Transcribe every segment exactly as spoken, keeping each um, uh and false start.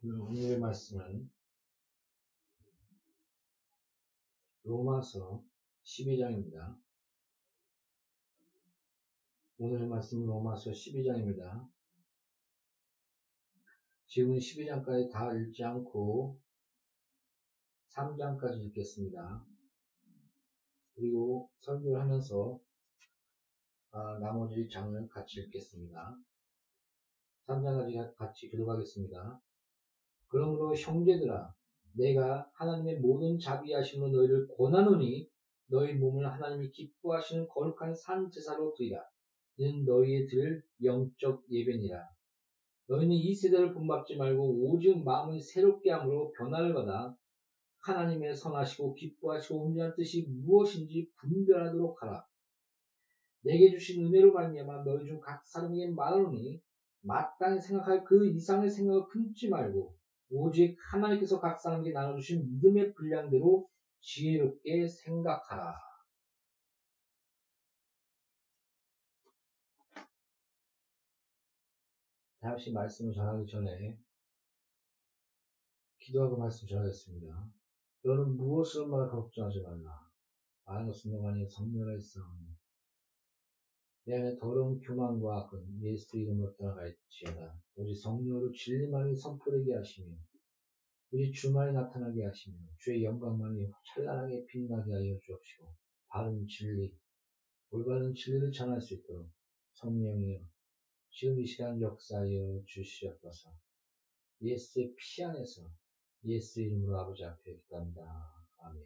오늘의 말씀은 로마서 십이 장입니다. 오늘의 말씀은 로마서 십이 장입니다. 지금 십이 장까지 다 읽지 않고 삼 장까지 읽겠습니다. 그리고 설교를 하면서 아, 나머지 장을 같이 읽겠습니다. 삼 장까지 같이 교독하겠습니다. 그러므로 형제들아, 내가 하나님의 모든 자비하심으로 너희를 권하노니 너희 몸을 하나님이 기뻐하시는 거룩한 산 제사로 드리라. 이는 너희의 드릴 영적 예배니라. 너희는 이 세대를 본받지 말고 오직 마음을 새롭게 함으로 변화를 받아 하나님의 선하시고 기뻐하시고 온전한 뜻이 무엇인지 분별하도록 하라. 내게 주신 은혜로 말미암아 너희 중 각 사람에게 말하노니 마땅히 생각할 그 이상의 생각을 품지 말고 오직 하나님께서 각 사람에게 나눠주신 믿음의 분량대로 지혜롭게 생각하라. 다시 말씀을 전하기 전에 기도하고 말씀 전하겠습니다. 너는 무엇을 말하 걱정하지 말라. 많은 것은 너 안에 성령의 있사오니 내 안에 더러운 교만과 악은 예수 이름으로 떠나갈지어다. 오직 성령으로 진리만이 선포되게 하시며 우리 주만이 나타나게 하시며 주의 영광만이 찬란하게 빛나게 하여 주옵시고 바른 진리, 올바른 진리를 전할 수 있도록 성령이여 지금 이 시간 역사하여 주시옵소서. 예수의 피 안에서 예수 이름으로 아버지 앞에 기도합니다. 아멘.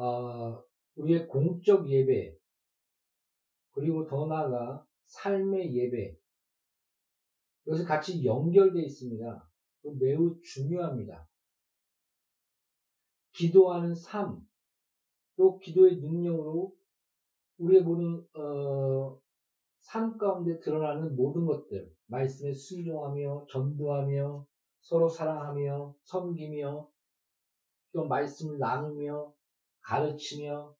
어, 우리의 공적 예배, 그리고 더 나아가 삶의 예배, 이것이 같이 연결되어 있습니다. 매우 중요합니다. 기도하는 삶, 또 기도의 능력으로 우리의 모든 어, 삶 가운데 드러나는 모든 것들, 말씀에 순종하며, 전도하며, 서로 사랑하며, 섬기며, 또 말씀을 나누며, 가르치며,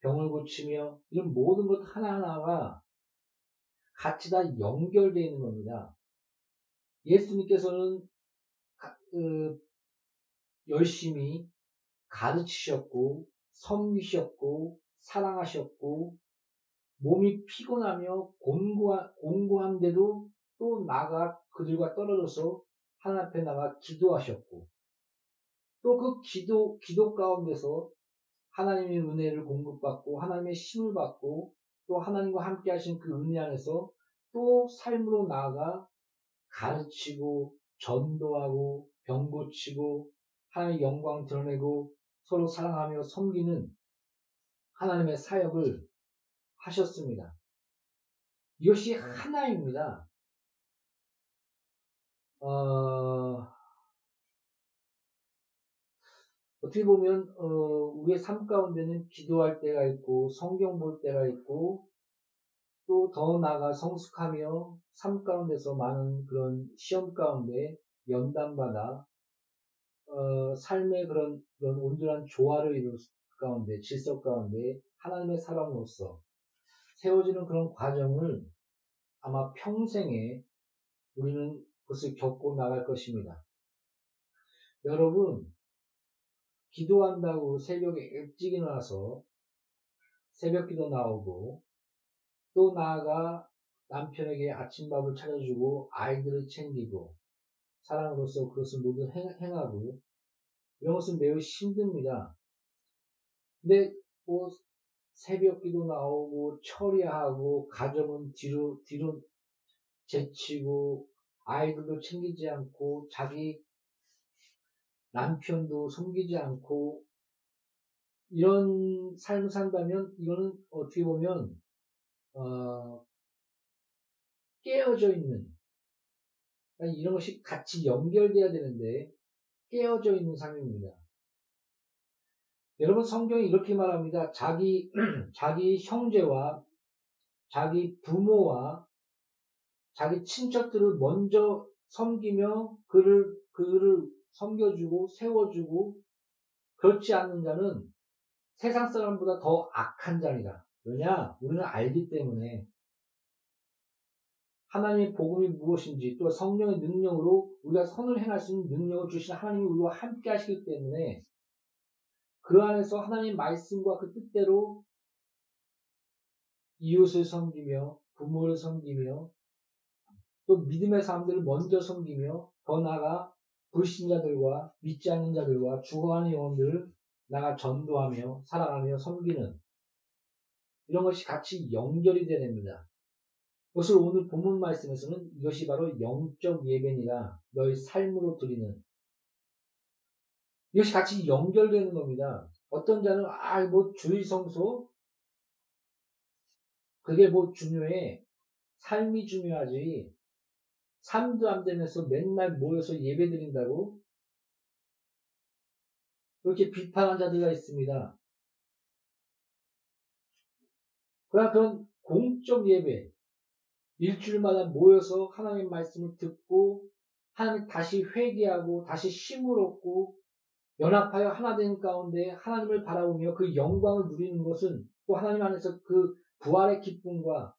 병을 고치며, 이런 모든 것 하나하나가 같이 다 연결되어 있는 겁니다. 예수님께서는 그 열심히 가르치셨고, 섬기셨고, 사랑하셨고, 몸이 피곤하며 곤고한, 곤고한데도 또 나가 그들과 떨어져서 하나님 앞에 나가 기도하셨고, 또 그 기도, 기도 가운데서 하나님의 은혜를 공급받고 하나님의 힘을 받고 또 하나님과 함께 하신 그 은혜 안에서 또 삶으로 나아가 가르치고 전도하고 병 고치고 하나님의 영광 드러내고 서로 사랑하며 섬기는 하나님의 사역을 하셨습니다. 이것이 하나입니다. 어... 어떻게 보면 어, 우리의 삶 가운데는 기도할 때가 있고 성경 볼 때가 있고 또 더 나아가 성숙하며 삶 가운데서 많은 그런 시험 가운데 연단받아 어, 삶의 그런, 그런 온전한 조화를 이룰 가운데 질서 가운데 하나님의 사람으로서 세워지는 그런 과정을 아마 평생에 우리는 그것을 겪고 나갈 것입니다. 여러분, 기도한다고 새벽에 일찍 일어나서 새벽기도 나오고 또 나아가 남편에게 아침밥을 차려주고 아이들을 챙기고 사랑으로서 그것을 모두 행하고 이런 것은 매우 힘듭니다. 근데 뭐 새벽기도 나오고 처리하고 가정은 뒤로 뒤로 제치고 아이들도 챙기지 않고 자기 남편도 섬기지 않고 이런 삶을 산다면 이거는 어떻게 보면 어, 깨어져 있는, 그러니까 이런 것이 같이 연결돼야 되는데 깨어져 있는 삶입니다. 여러분, 성경이 이렇게 말합니다. 자기 자기 형제와 자기 부모와 자기 친척들을 먼저 섬기며 그를 그를 섬겨주고 세워주고 그렇지 않는 자는 세상 사람보다 더 악한 자이다. 왜냐? 우리는 알기 때문에 하나님의 복음이 무엇인지 또 성령의 능력으로 우리가 선을 행할 수 있는 능력을 주신 하나님이 우리와 함께 하시기 때문에 그 안에서 하나님의 말씀과 그 뜻대로 이웃을 섬기며 부모를 섬기며 또 믿음의 사람들을 먼저 섬기며 더 나아가 불신자들과 믿지 않는 자들과 죽어가는 영혼들을 나가 전도하며 사랑하며 섬기는 이런 것이 같이 연결이 되어야 됩니다. 그것을 오늘 본문 말씀에서는 이것이 바로 영적 예배니라 너희 삶으로 드리는 이것이 같이 연결되는 겁니다. 어떤 자는 아, 뭐 주일 성소 그게 뭐 중요해 삶이 중요하지 삶도 안 되면서 맨날 모여서 예배 드린다고 이렇게 비판한 자들이 있습니다. 그러나 그런 공적 예배 일주일마다 모여서 하나님의 말씀을 듣고 하나님 다시 회개하고 다시 힘을 얻고 연합하여 하나 된 가운데 하나님을 바라보며 그 영광을 누리는 것은 또 하나님 안에서 그 부활의 기쁨과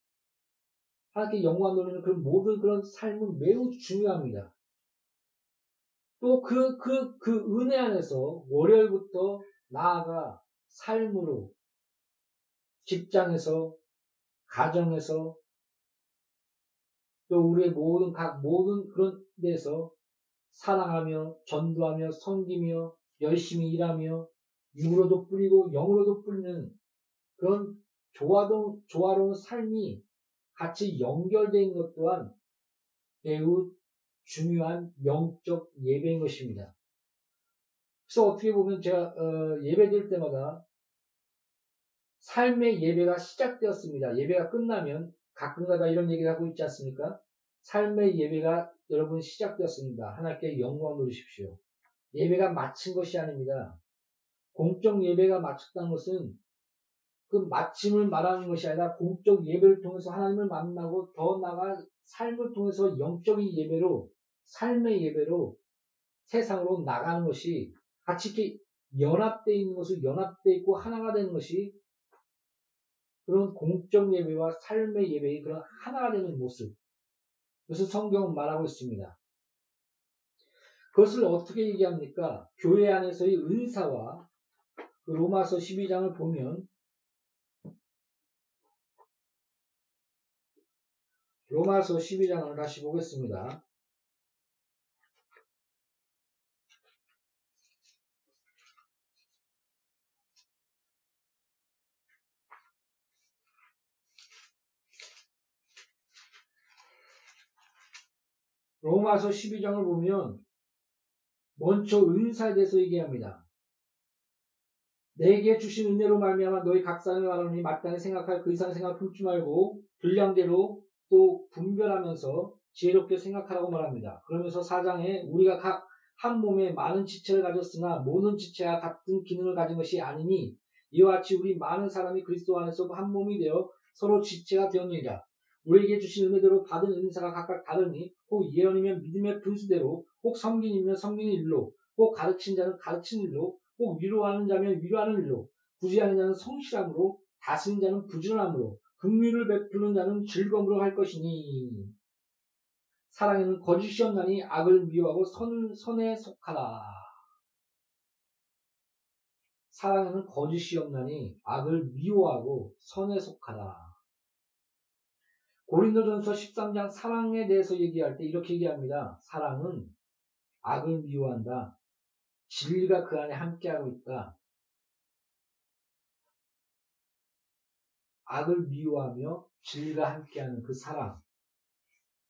하나님께 영광을 누리는 그런 모든 그런 삶은 매우 중요합니다. 또 그, 그, 그 은혜 안에서 월요일부터 나아가 삶으로 직장에서 가정에서 또 우리의 모든 각 모든 그런 데서 사랑하며 전도하며 섬기며 열심히 일하며 육으로도 뿌리고 영으로도 뿌리는 그런 조화도, 조화로운 삶이 같이 연결되어 있는 것 또한 매우 중요한 영적 예배인 것입니다. 그래서 어떻게 보면 제가 어, 예배 드릴 때마다 삶의 예배가 시작되었습니다. 예배가 끝나면 가끔가다 이런 얘기를 하고 있지 않습니까? 삶의 예배가 여러분 시작되었습니다. 하나님께 영광 누리십시오. 예배가 마친 것이 아닙니다. 공적 예배가 마쳤다는 것은 그 마침을 말하는 것이 아니라 공적 예배를 통해서 하나님을 만나고 더 나아가 삶을 통해서 영적인 예배로 삶의 예배로 세상으로 나가는 것이 같이 이렇게 연합되어 있는 것을 연합되어 있고 하나가 되는 것이 그런 공적 예배와 삶의 예배의 그런 하나가 되는 모습. 그것을 성경은 말하고 있습니다. 그것을 어떻게 얘기합니까? 교회 안에서의 은사와 그 로마서 십이 장을 보면 로마서 십이 장을 다시 보겠습니다. 로마서 십이 장을 보면 먼저 은사에 대해서 얘기합니다. 내게 주신 은혜로 말미암아 너희 각 사람이 말하노니 마땅히 생각할 그 이상 생각 품지 말고 분량대로 또 분별하면서 지혜롭게 생각하라고 말합니다. 그러면서 사 장에 우리가 각 한 몸에 많은 지체를 가졌으나 모든 지체가 같은 기능을 가진 것이 아니니 이와 같이 우리 많은 사람이 그리스도 안에서 한 몸이 되어 서로 지체가 되었느니라. 우리에게 주신 은혜대로 받은 은사가 각각 다르니 혹 예언이면 믿음의 분수대로 혹 섬김이면 섬기는 일로 혹 가르친 자는 가르치는 일로 혹 위로하는 자면 위로하는 일로 부지하는 자는 성실함으로 다스린 자는 부지런함으로 긍휼을 베푸는 자는 즐거움으로 할 것이니 사랑에는 거짓이 없나니 악을 미워하고 선, 선에 속하라. 사랑에는 거짓이 없나니 악을 미워하고 선에 속하라. 고린도전서 십삼 장 사랑에 대해서 얘기할 때 이렇게 얘기합니다. 사랑은 악을 미워한다. 진리가 그 안에 함께하고 있다. 악을 미워하며 진리가 함께하는 그 사랑.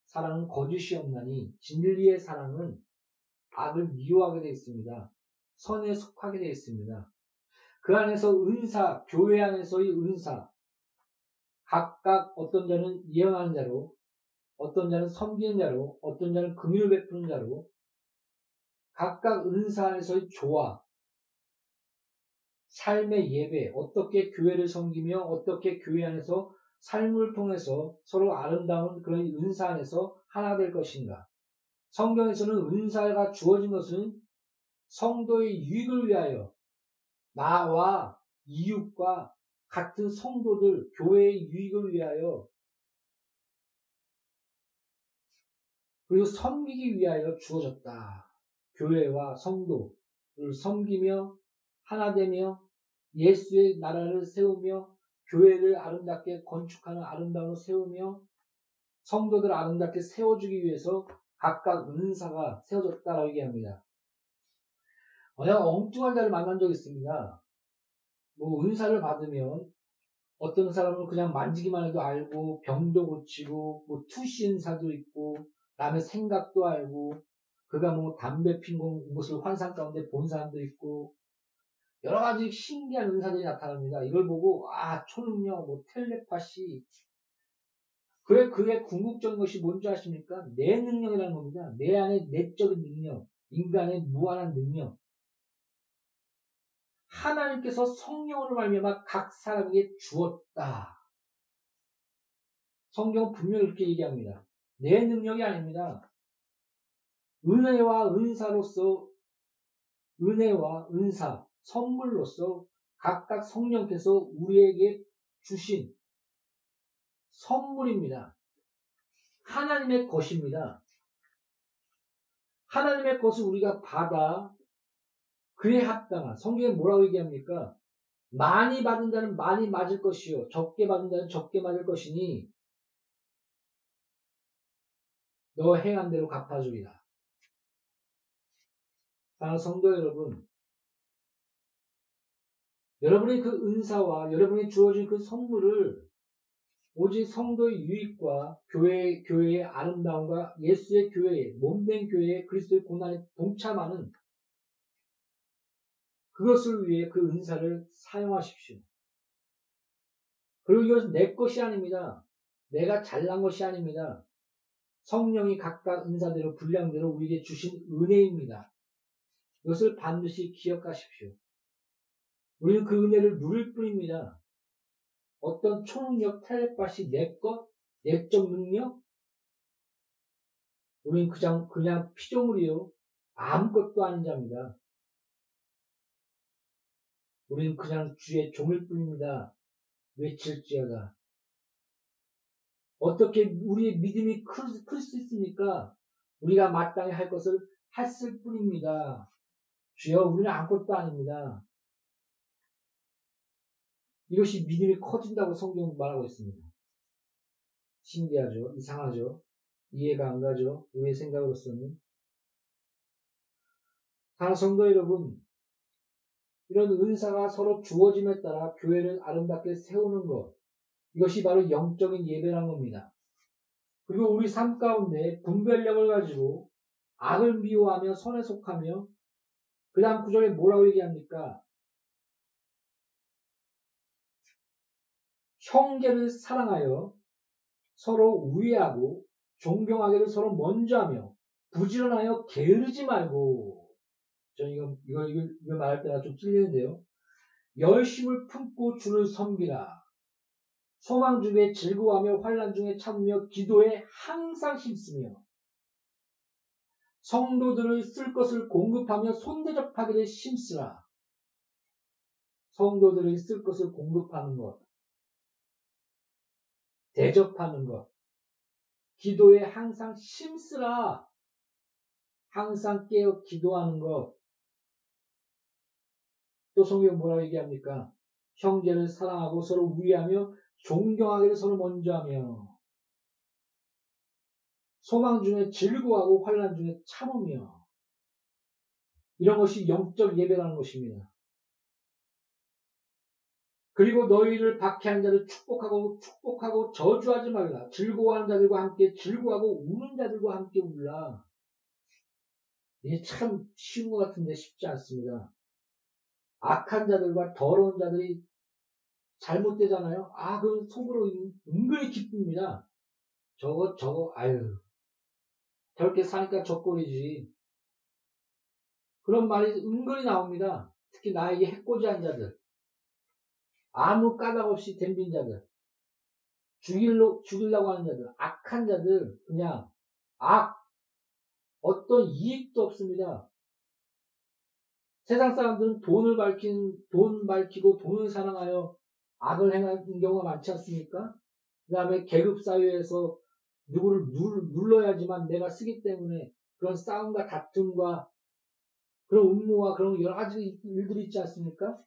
사랑은 거짓이 없나니 진리의 사랑은 악을 미워하게 되어 있습니다. 선에 속하게 되어 있습니다. 그 안에서 은사, 교회 안에서의 은사. 각각 어떤 자는 예언하는 자로, 어떤 자는 섬기는 자로, 어떤 자는 긍휼을 베푸는 자로, 각각 은사 안에서의 조화, 삶의 예배, 어떻게 교회를 섬기며 어떻게 교회 안에서 삶을 통해서 서로 아름다운 그런 은사 안에서 하나 될 것인가. 성경에서는 은사가 주어진 것은 성도의 유익을 위하여 나와 이웃과 같은 성도들, 교회의 유익을 위하여 그리고 섬기기 위하여 주어졌다. 교회와 성도를 섬기며 하나되며 예수의 나라를 세우며 교회를 아름답게 건축하는 아름다움을 세우며 성도들을 아름답게 세워주기 위해서 각각 은사가 세워졌다라고 얘기합니다. 내가 엉뚱한 자를 만난 적이 있습니다. 뭐 은사를 받으면 어떤 사람은 그냥 만지기만 해도 알고 병도 고치고 뭐 투시 은사도 있고 남의 생각도 알고 그가 뭐 담배 핀 것을 환상 가운데 본 사람도 있고 여러 가지 신기한 은사들이 나타납니다. 이걸 보고 아 초능력, 뭐 텔레파시 그래 그의 궁극적인 것이 뭔지 아십니까? 내 능력이라는 겁니다. 내 안의 내적인 능력, 인간의 무한한 능력. 하나님께서 성령으로 말미암아 각 사람에게 주었다. 성경은 분명히 그렇게 얘기합니다. 내 능력이 아닙니다. 은혜와 은사로서 은혜와 은사, 선물로서 각각 성령께서 우리에게 주신 선물입니다. 하나님의 것입니다. 하나님의 것을 우리가 받아 그에 합당한 성경에 뭐라고 얘기합니까? 많이 받은 자는 많이 맞을 것이요 적게 받은 자는 적게 맞을 것이니 너 행한 대로 갚아주리라. 사랑하는 성도 여러분, 여러분의 그 은사와 여러분이 주어진 그 선물을 오직 성도의 유익과 교회, 교회의 아름다움과 예수의 교회에, 몸된 교회에 그리스도의 고난에 동참하는 그것을 위해 그 은사를 사용하십시오. 그리고 이것은 내 것이 아닙니다. 내가 잘난 것이 아닙니다. 성령이 각각 은사대로 분량대로 우리에게 주신 은혜입니다. 이것을 반드시 기억하십시오. 우리는 그 은혜를 누릴 뿐입니다. 어떤 초능력, 텔레파시, 내 것, 내적 능력? 우리는 그냥, 그냥 피조물이요. 아무것도 아닌 자입니다. 우리는 그냥 주의 종일 뿐입니다. 외칠지어다. 어떻게 우리의 믿음이 클, 클 수 있습니까? 우리가 마땅히 할 것을 했을 뿐입니다. 주여, 우리는 아무것도 아닙니다. 이것이 믿음이 커진다고 성경은 말하고 있습니다. 신기하죠? 이상하죠? 이해가 안 가죠? 우리의 생각으로서는. 사랑하는 성도 여러분, 이런 은사가 서로 주어짐에 따라 교회를 아름답게 세우는 것, 이것이 바로 영적인 예배란 겁니다. 그리고 우리 삶 가운데 분별력을 가지고 악을 미워하며 선에 속하며 그 다음 구절에 뭐라고 얘기합니까? 형제를 사랑하여 서로 우애하고 존경하기를 서로 먼저 하며 부지런하여 게으르지 말고. 저는 이거, 이거, 이거, 이거 말할 때가 좀 찔리는데요. 열심을 품고 주를 섬기라. 소망 중에 즐거워하며 환난 중에 참으며 기도에 항상 힘쓰며 성도들을 쓸 것을 공급하며 손대접하기를 힘쓰라. 성도들을 쓸 것을 공급하는 것, 대접하는 것, 기도에 항상 힘쓰라. 항상 깨어 기도하는 것. 또 성경은 뭐라고 얘기합니까? 형제를 사랑하고 서로 우애하며 존경하기를 서로 먼저 하며 소망 중에 즐거워하고 환난 중에 참으며. 이런 것이 영적 예배라는 것입니다. 그리고 너희를 박해하는 자를 축복하고 축복하고 저주하지 말라. 즐거워하는 자들과 함께 즐거워하고 우는 자들과 함께 울라. 이게 참 쉬운 것 같은데 쉽지 않습니다. 악한 자들과 더러운 자들이 잘못되잖아요. 아, 그럼 속으로 은근히 기쁩니다. 저거 저거 아유 저렇게 사니까 저꼴이지. 그런 말이 은근히 나옵니다. 특히 나에게 해코지한 자들, 아무 까닭 없이 덤빈 자들, 죽일로, 죽이려고 하는 자들, 악한 자들, 그냥, 악, 어떤 이익도 없습니다. 세상 사람들은 돈을 밝힌, 돈 밝히고 돈을 사랑하여 악을 행하는 경우가 많지 않습니까? 그 다음에 계급사회에서 누구를 누, 눌러야지만 내가 쓰기 때문에 그런 싸움과 다툼과 그런 음모와 그런 여러 가지 일들이 있지 않습니까?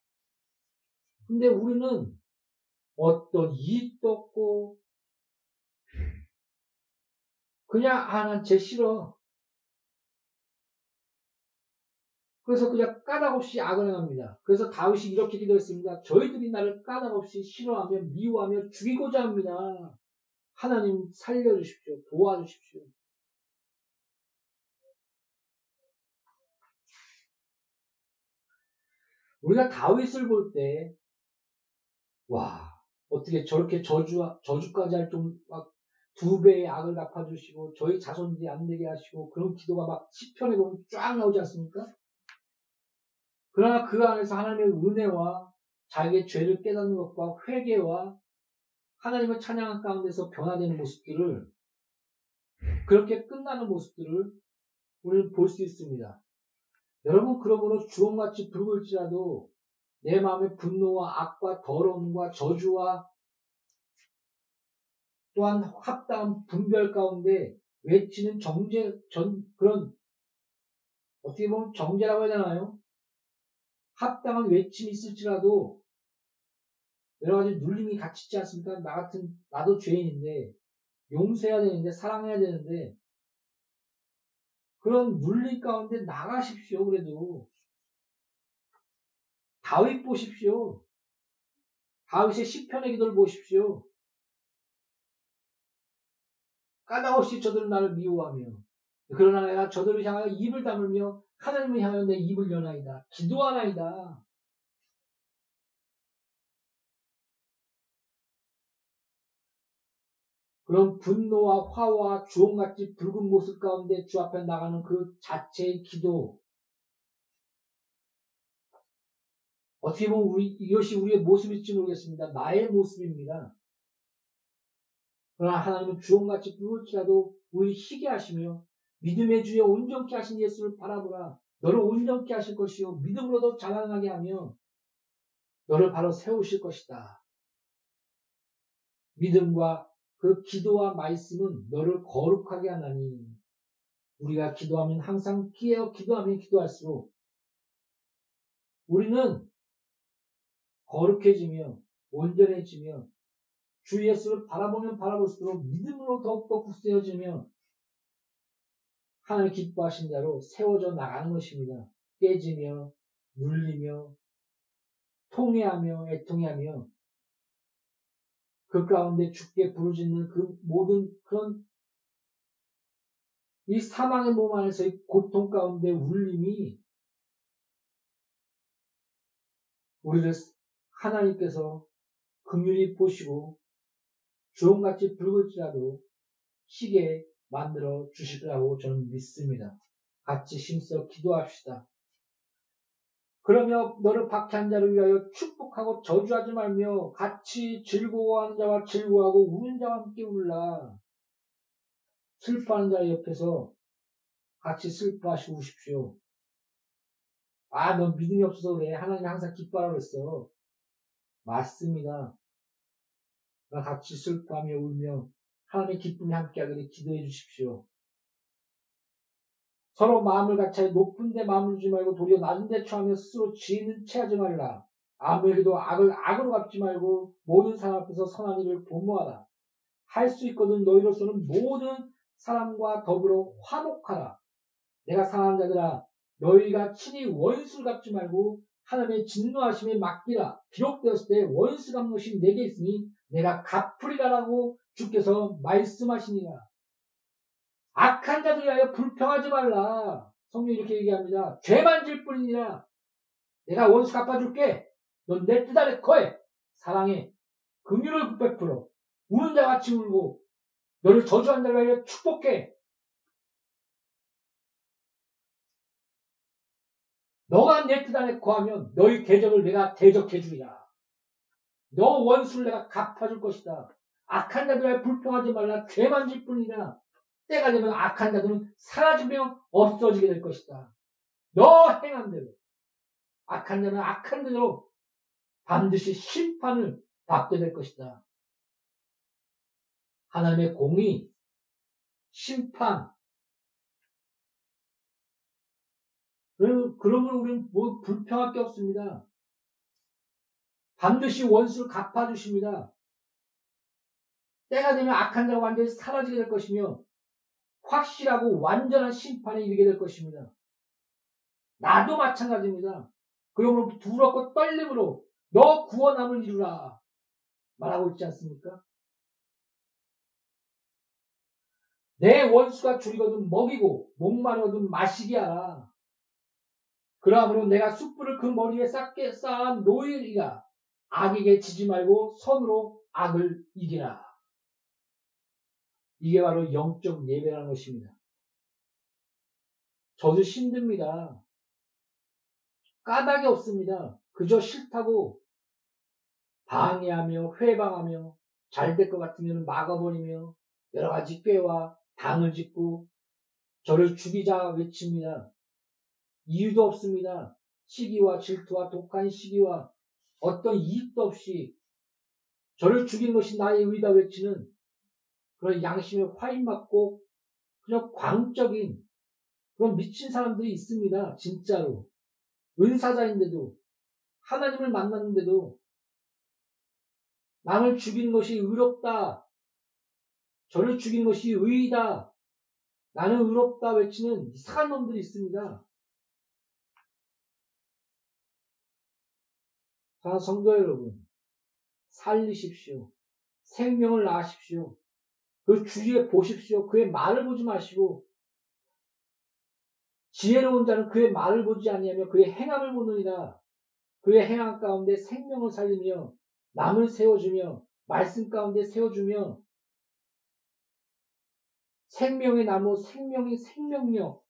근데 우리는 어떤 이익도 없고 그냥 아, 난 쟤 싫어. 그래서 그냥 까닭없이 악을 행합니다. 그래서 다윗이 이렇게 기도했습니다. 저희들이 나를 까닭없이 싫어하며 미워하며 죽이고자 합니다. 하나님 살려주십시오. 도와주십시오. 우리가 다윗을 볼 때 와, 어떻게 저렇게 저주, 저주까지 할 좀 막 두 배의 악을 갚아주시고 저희 자손들이 안 되게 하시고 그런 기도가 막 시편에 보면 쫙 나오지 않습니까? 그러나 그 안에서 하나님의 은혜와 자기의 죄를 깨닫는 것과 회개와 하나님을 찬양한 가운데서 변화되는 모습들을 그렇게 끝나는 모습들을 우리는 볼 수 있습니다. 여러분 그러므로 주홍같이 붉을지라도 내 마음의 분노와 악과 더러움과 저주와 또한 합당한 분별 가운데 외치는 정제 전 그런 어떻게 보면 정제라고 해야 되나요? 합당한 외침이 있을지라도 여러 가지 눌림이 같이 있지 않습니까? 나 같은 나도 죄인인데 용서해야 되는데 사랑해야 되는데 그런 눌림 가운데 나가십시오. 그래도 다윗 보십시오. 다윗의 시편의 기도를 보십시오. 까닭없이 저들은 나를 미워하며 그러나 내가 저들을 향하여 입을 다물며 하나님을 향하여 내 입을 여나이다. 기도하나이다. 그런 분노와 화와 주홍같이 붉은 모습 가운데 주 앞에 나가는 그 자체의 기도. 어떻게 보면 우리, 이것이 우리의 모습일지 모르겠습니다. 나의 모습입니다. 그러나 하나님은 주홍같이 붉을지라도 우리 희게 하시며 믿음의 주여 온전케 하신 예수를 바라보라. 너를 온전케 하실 것이요 믿음으로도 자랑하게 하며 너를 바로 세우실 것이다. 믿음과 그 기도와 말씀은 너를 거룩하게 하나니 우리가 기도하면 항상 깨어 기도하면 기도할수록 우리는 거룩해지며 온전해지며 주 예수를 바라보면 바라볼수록 믿음으로 더욱더 굳세어지며 하나님 기뻐하신 자로 세워져 나가는 것입니다. 깨지며 눌리며 통해하며 애통해하며 그 가운데 죽게 부르짖는 그 모든 그런 이 사망의 몸 안에서의 고통 가운데 울림이 우리를 하나님께서 긍휼히 보시고 주홍같이 붉을지라도 희게 만들어 주시라고 저는 믿습니다. 같이 힘써 기도합시다. 그러며 너를 박해한 자를 위하여 축복하고 저주하지 말며 같이 즐거워하는 자와 즐거워하고 우는 자와 함께 울라. 슬퍼하는 자의 옆에서 같이 슬퍼하시고 우십시오. 아, 너 믿음이 없어서 그래. 하나님 항상 기뻐하라고 그랬어. 맞습니다. 나 같이 슬퍼하며 울며 하나님의 기쁨이 함께하기를 기도해 주십시오. 서로 마음을 같이 높은 데 마음을 주지 말고 도리어 낮은 데 처하며 스스로 지혜는 체하지 말라. 아무에게도 악을 악으로 갚지 말고 모든 사람 앞에서 선한 일을 도모하라. 할 수 있거든 너희로서는 모든 사람과 더불어 화목하라. 내가 사랑하는 자들아 너희가 친히 원수를 갚지 말고 하나님의 진노하심에 맡기라. 기록되었을 때 원수 갚는 것이 내게 있으니 내가 갚으리라라고 주께서 말씀하시니라. 악한 자들을 위하여 불평하지 말라. 성경이 이렇게 얘기합니다. 죄만 질 뿐이니라. 내가 원수 갚아줄게. 넌 내 뜻 아래 거해. 사랑해. 긍휼을 베풀어. 우는 자와 같이 울고 너를 저주한 자를 위하여 축복해. 너가 내 뜻 안에 거하면 너의 대적을 내가 대적해 주리라. 너 원수를 내가 갚아줄 것이다. 악한 자들에게 불평하지 말라. 죄만 질 뿐이라. 때가 되면 악한 자들은 사라지며 없어지게 될 것이다. 너 행한 대로 악한 자는 악한 대로 반드시 심판을 받게 될 것이다. 하나님의 공이 심판. 그러므로 우리는 뭐 불평할 게 없습니다. 반드시 원수를 갚아주십니다. 때가 되면 악한 자가 완전히 사라지게 될 것이며 확실하고 완전한 심판에 이르게 될 것입니다. 나도 마찬가지입니다. 그러므로 두렵고 떨림으로 너 구원함을 이루라 말하고 있지 않습니까? 내 원수가 줄이거든 먹이고 목마르거든 마시게 하라. 그러므로 내가 숯불을 그 머리에 쌓게 쌓아 놓으리라. 악에게 지지 말고 선으로 악을 이기라. 이게 바로 영적 예배라는 것입니다. 저도 힘듭니다. 까닭이 없습니다. 그저 싫다고 방해하며 회방하며 잘 될 것 같으면 막아버리며 여러 가지 꾀와 당을 짓고 저를 죽이자 외칩니다. 이유도 없습니다. 시기와 질투와 독한 시기와 어떤 이익도 없이 저를 죽이는 것이 나의 의다 외치는 그런 양심에 화인맞고 그냥 광적인 그런 미친 사람들이 있습니다. 진짜로. 은사자인데도 하나님을 만났는데도 남을 죽인 것이 의롭다. 저를 죽인 것이 의이다. 나는 의롭다 외치는 이상한 놈들이 있습니다. 사랑하는 성도 여러분, 살리십시오. 생명을 낳으십시오. 그 주위에 보십시오. 그의 말을 보지 마시고 지혜로운 자는 그의 말을 보지 아니하며 그의 행함을 보느니라. 그의 행함 가운데 생명을 살리며 남을 세워주며 말씀 가운데 세워주며 생명의 나무, 생명의 생명력,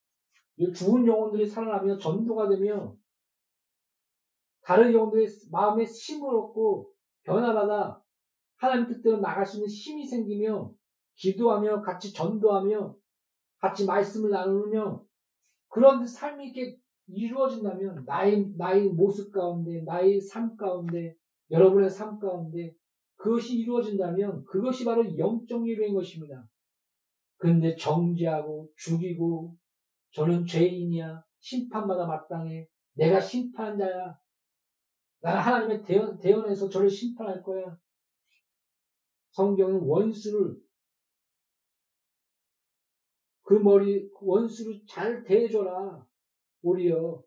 죽은 영혼들이 살아나며 전도가 되며 다른 영혼들의 마음에 힘을 얻고 변화받아 하나님 뜻대로 나갈 수 있는 힘이 생기며 기도하며 같이 전도하며 같이 말씀을 나누며 그런 삶이 이렇게 이루어진다면 나의, 나의 모습 가운데 나의 삶 가운데 여러분의 삶 가운데 그것이 이루어진다면 그것이 바로 영적 예배인 것입니다. 근데 정죄하고 죽이고 저는 죄인이야. 심판마다 마땅해. 내가 심판한 자야. 나는 하나님의 대언, 대언에서 저를 심판할 거야. 성경은 원수를 그 머리 원수를 잘 대해줘라. 오히려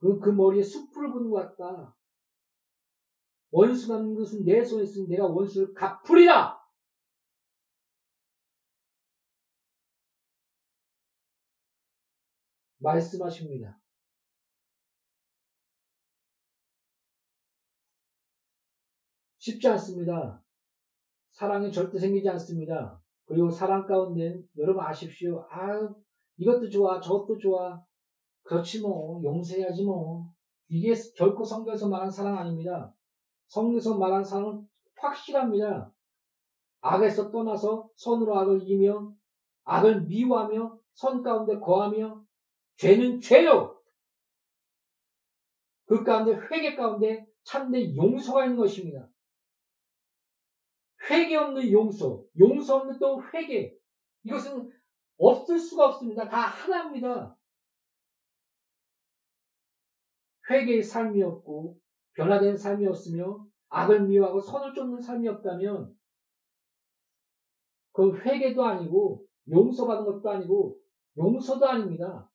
그, 그 머리에 숯불을 붓는 것 같다. 원수 갚는 것은 내 손에 있으니 내가 원수를 갚으리라. 말씀하십니다. 쉽지 않습니다. 사랑이 절대 생기지 않습니다. 그리고 사랑 가운데는 여러분 아십시오. 아, 이것도 좋아, 저것도 좋아. 그렇지 뭐, 용서해야지 뭐. 이게 결코 성경에서 말한 사랑 아닙니다. 성경에서 말한 사랑은 확실합니다. 악에서 떠나서 선으로 악을 이기며 악을 미워하며 선 가운데 거하며 죄는 죄요. 그 가운데 회개 가운데 참된 용서가 있는 것입니다. 회개 없는 용서, 용서 없는 또 회개. 이것은 없을 수가 없습니다. 다 하나입니다. 회개의 삶이 없고 변화된 삶이 없으며 악을 미워하고 선을 쫓는 삶이 없다면 그건 회개도 아니고 용서받은 것도 아니고 용서도 아닙니다.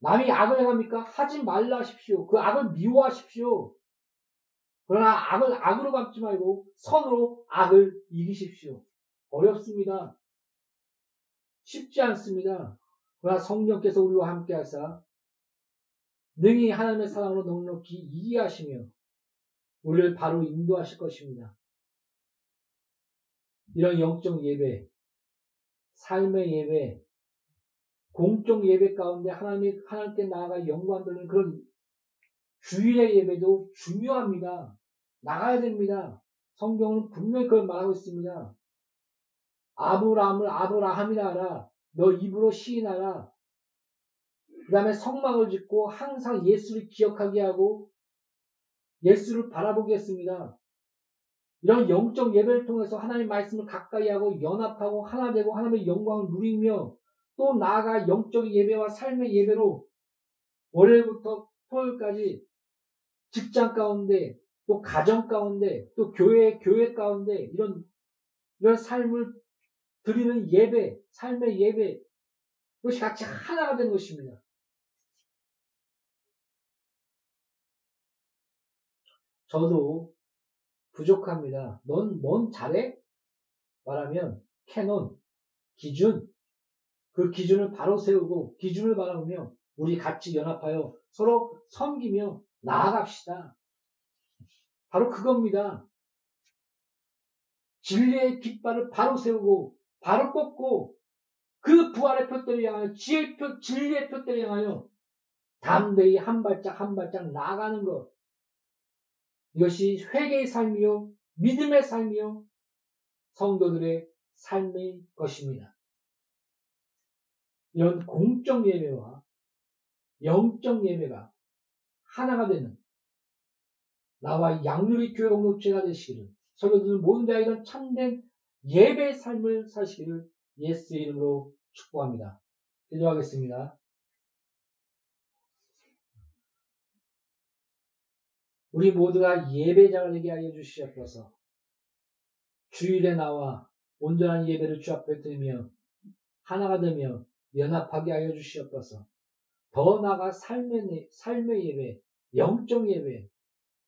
남이 악을 행합니까? 하지 말라 하십시오. 그 악을 미워하십시오. 그러나 악을 악으로 갚지 말고 선으로 악을 이기십시오. 어렵습니다. 쉽지 않습니다. 그러나 성령께서 우리와 함께 하사 능히 하나님의 사랑으로 넉넉히 이기게 하시며 우리를 바로 인도하실 것입니다. 이런 영적 예배, 삶의 예배, 공적 예배 가운데 하나님의, 하나님께 나아가 영광 돌리는 그런 주일의 예배도 중요합니다. 나가야 됩니다. 성경은 분명히 그걸 말하고 있습니다. 아브라함을 아브라함이라 하라. 너 입으로 시인하라. 그 다음에 성막을 짓고 항상 예수를 기억하게 하고 예수를 바라보게 했습니다. 이런 영적 예배를 통해서 하나님의 말씀을 가까이하고 연합하고 하나 되고 하나님의 영광을 누리며 또 나아가 영적인 예배와 삶의 예배로 월요일부터 토요일까지 직장 가운데 또 가정 가운데 또 교회 교회 가운데 이런 이런 삶을 드리는 예배, 삶의 예배 이것이 같이 하나가 된 것입니다. 저도 부족합니다. 넌 뭔 잘해? 말하면 캐논, 기준, 그 기준을 바로 세우고 기준을 바라보며 우리 같이 연합하여 서로 섬기며 나아갑시다. 바로 그겁니다. 진리의 깃발을 바로 세우고 바로 꽂고 그 부활의 표대를 향하여 지혜의 표, 진리의 표대를 향하여 담대히 한 발짝 한 발짝 나아가는 것. 이것이 회개의 삶이요 믿음의 삶이요 성도들의 삶인 것입니다. 이런 공적 예배와 영적 예배가 하나가 되는 나와 양누리 교회 공동체가 되시기를 성도들 모든 다 이런 참된 예배의 삶을 사시기를 예수의 이름으로 축복합니다. 기도하겠습니다. 우리 모두가 예배자가 되게 하여 주시옵소서. 주일에 나와 온전한 예배를 주 앞에 드리며 하나가 되며 연합하게 하여 주시옵소서. 더 나아가 삶의, 삶의 예배, 영적 예배,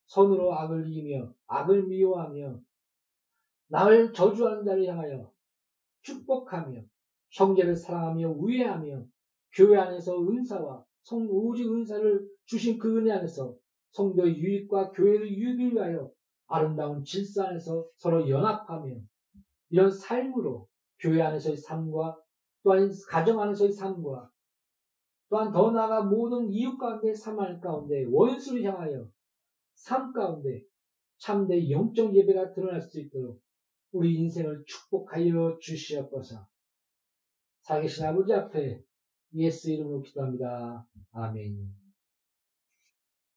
선으로 악을 이기며 악을 미워하며 나를 저주하는 자를 향하여 축복하며 형제를 사랑하며 우애하며 교회 안에서 은사와 성 오직 은사를 주신 그 은혜 안에서 성도의 유익과 교회의 유익을 위하여 아름다운 질서 안에서 서로 연합하며 이런 삶으로 교회 안에서의 삶과 또한 가정 안에서의 삶과 또한 더 나아가 모든 이웃 가운데 삶 가운데 원수를 향하여 삶 가운데 참된 영적 예배가 드러날 수 있도록 우리 인생을 축복하여 주시옵소서. 살아계신 아버지 앞에 예수 이름으로 기도합니다. 아멘.